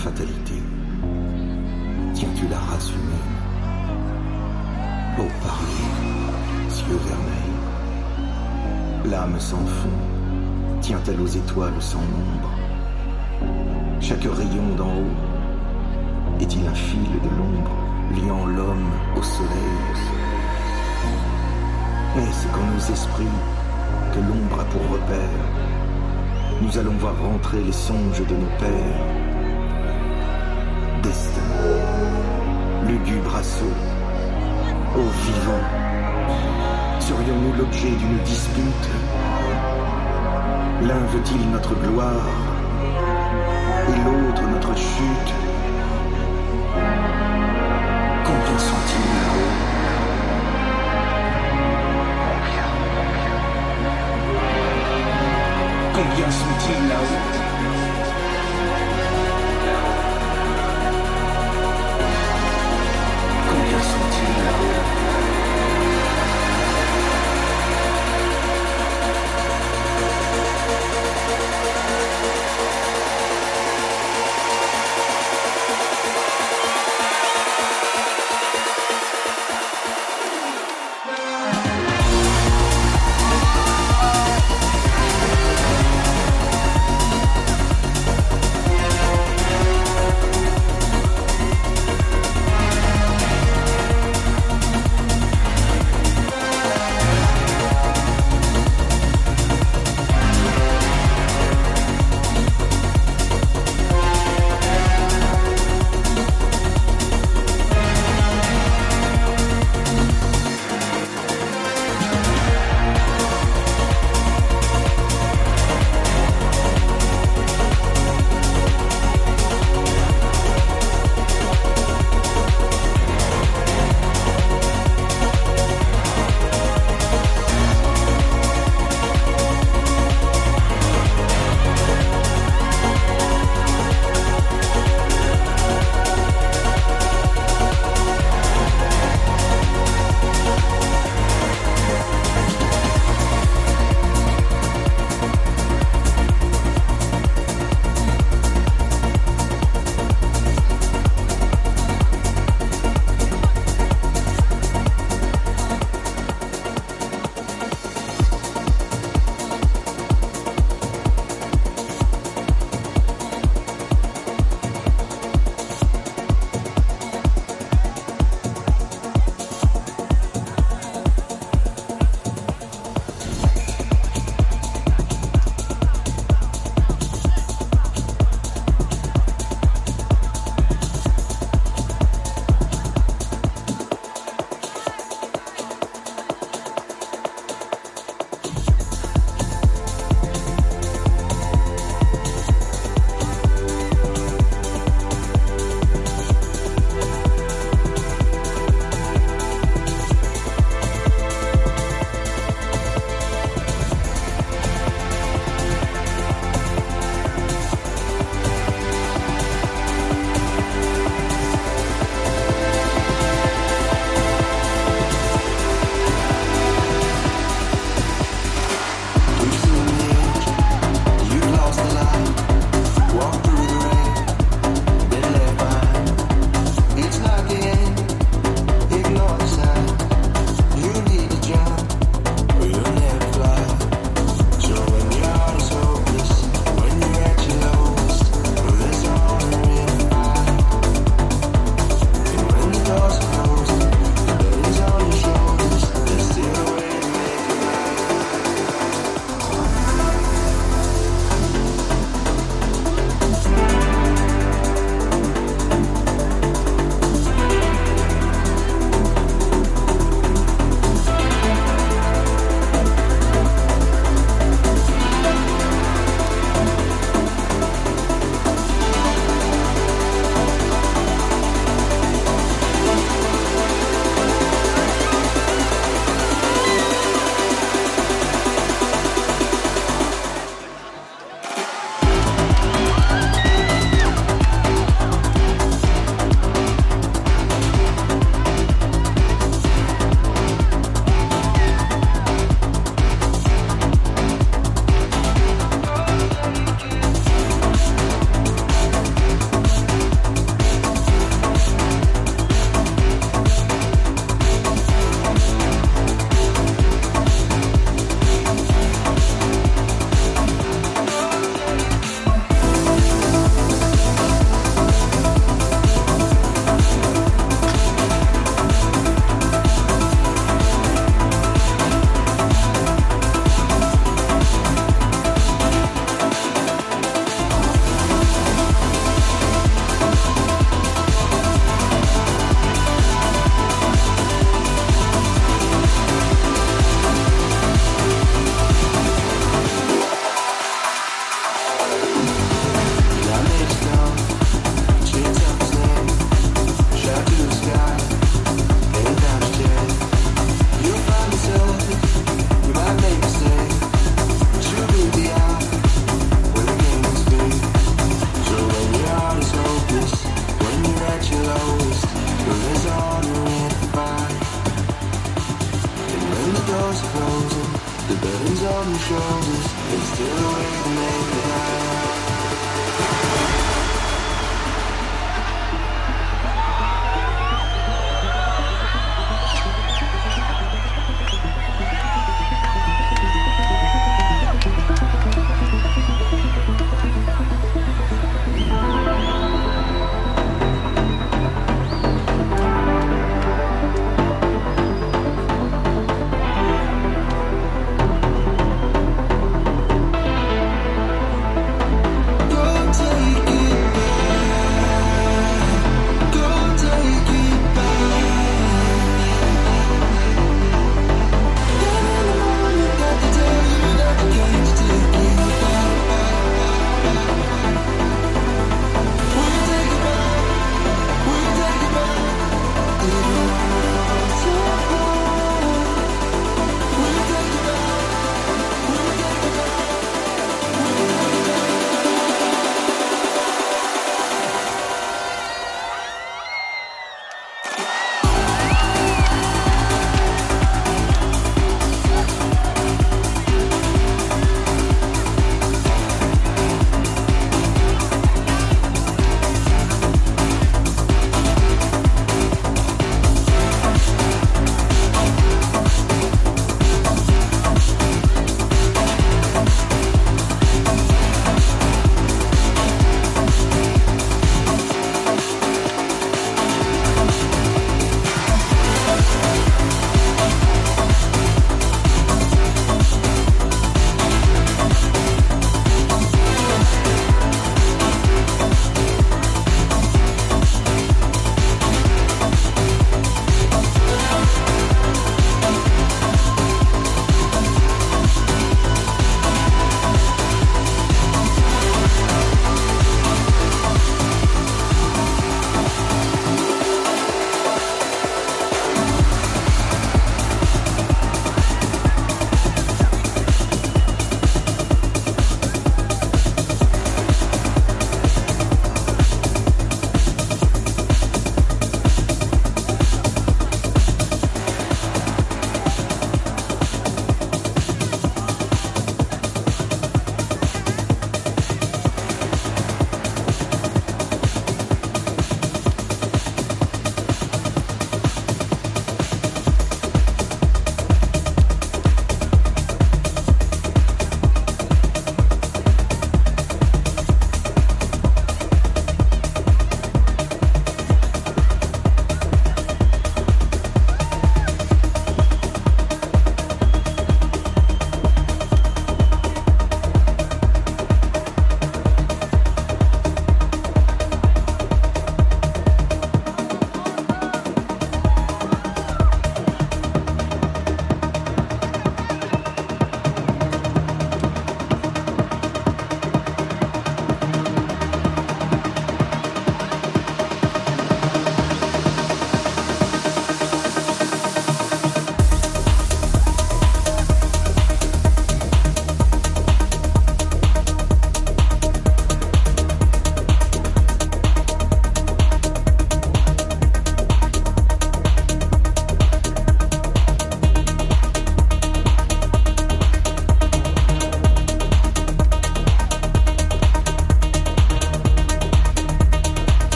fatalité qui tue la race humaine. Pour parler, cieux vermeils, l'âme sans fond tient-elle aux étoiles sans nombre? Chaque rayon d'en haut est-il un fil de l'ombre liant l'homme au soleil? Est-ce qu'en nos esprits que l'ombre a pour repère, nous allons voir rentrer les songes de nos pères? Destin, lugubre assaut, ô vivants, serions-nous l'objet d'une dispute? L'un veut-il notre gloire et l'autre notre chute? Combien sont-ils là-haut? Combien sont-ils là-haut? Combien sont-ils là-haut? back. And when the doors are closing, the burden's on your shoulders. It's still a way to make it out.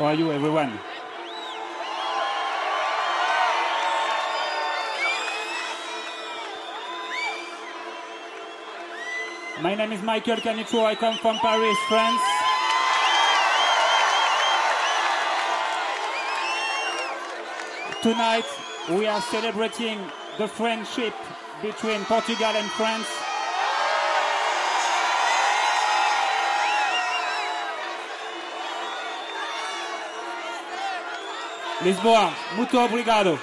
How are you, everyone? My name is Michael Canito. I come from Paris, France. Tonight, we are celebrating the friendship between Portugal and France. Lisboa, muito obrigado.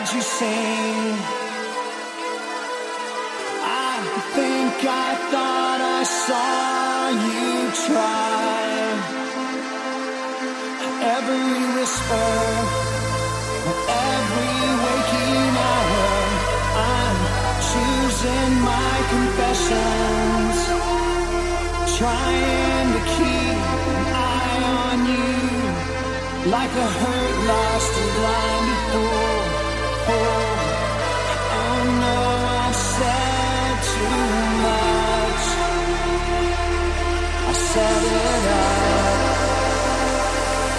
You sing. I thought I saw you try. Every whisper, every waking hour, I'm choosing my confessions, trying to keep an eye on you, like a hurt, lost, and blinded fool. Oh, no, I said too much. I set it up.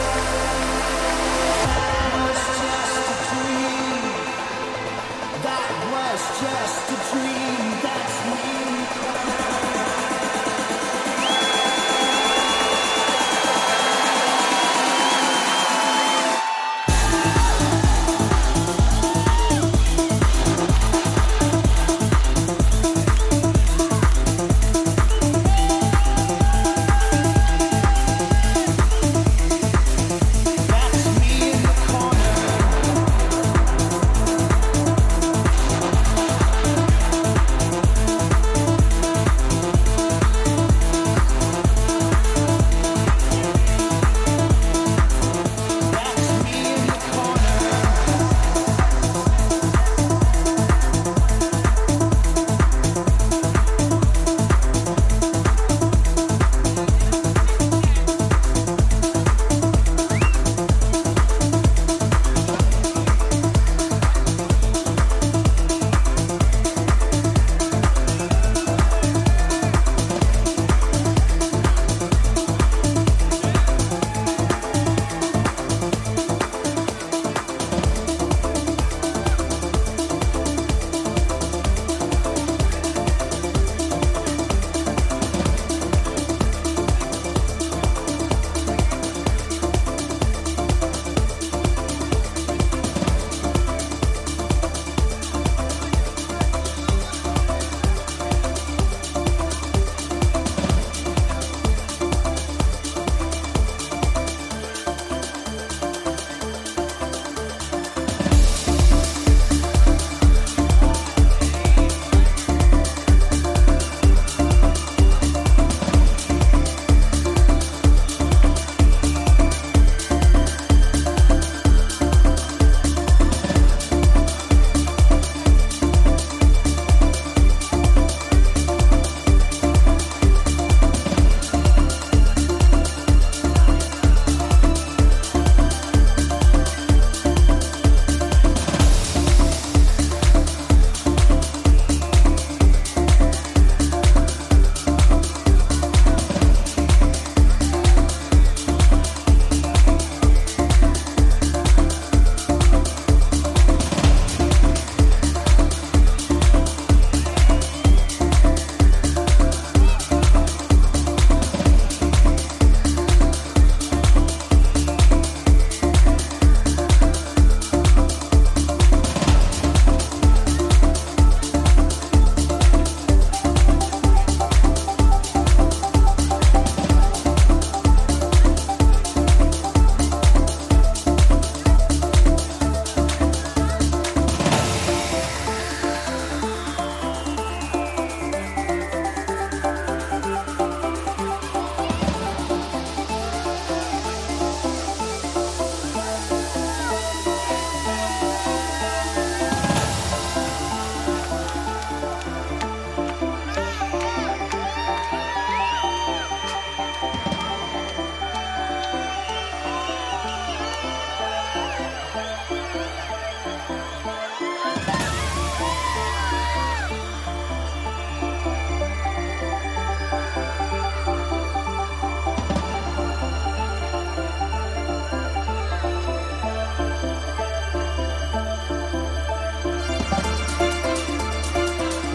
That was just a dream. That was just a dream. That's me.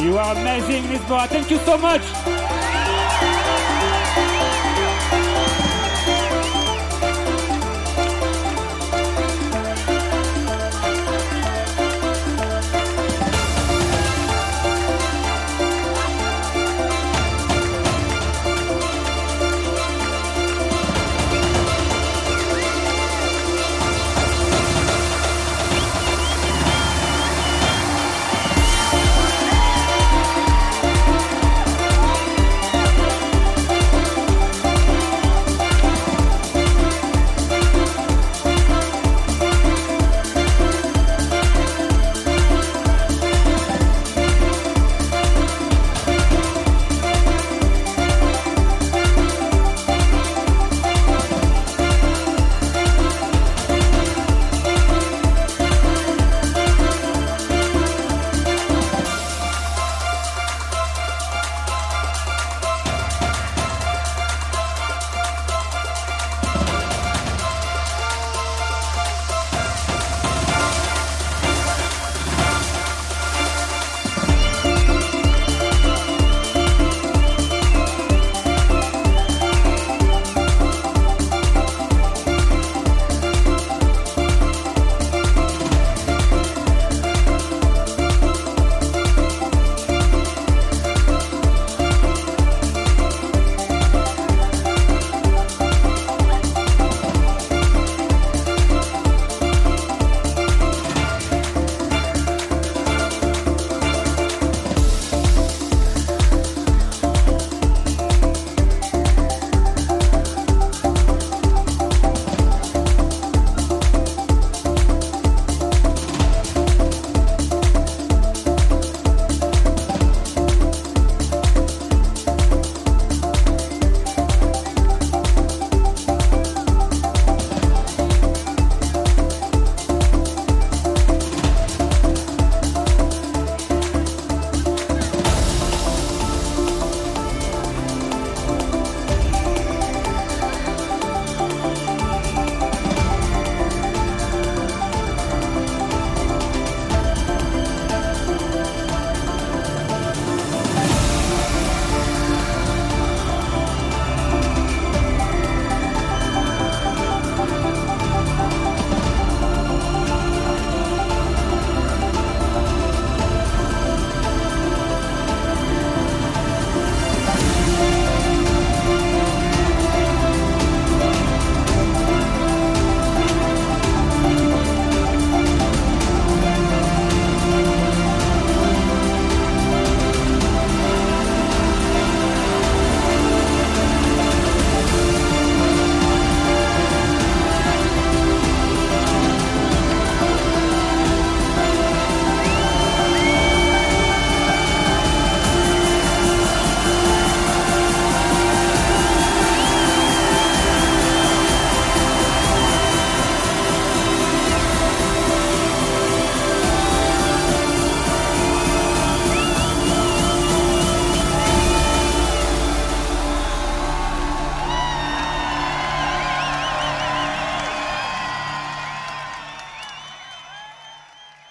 You are amazing, Lisboa. Thank you so much.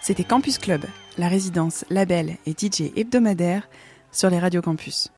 C'était Campus Club, la résidence, label et DJ hebdomadaire sur les radios Campus.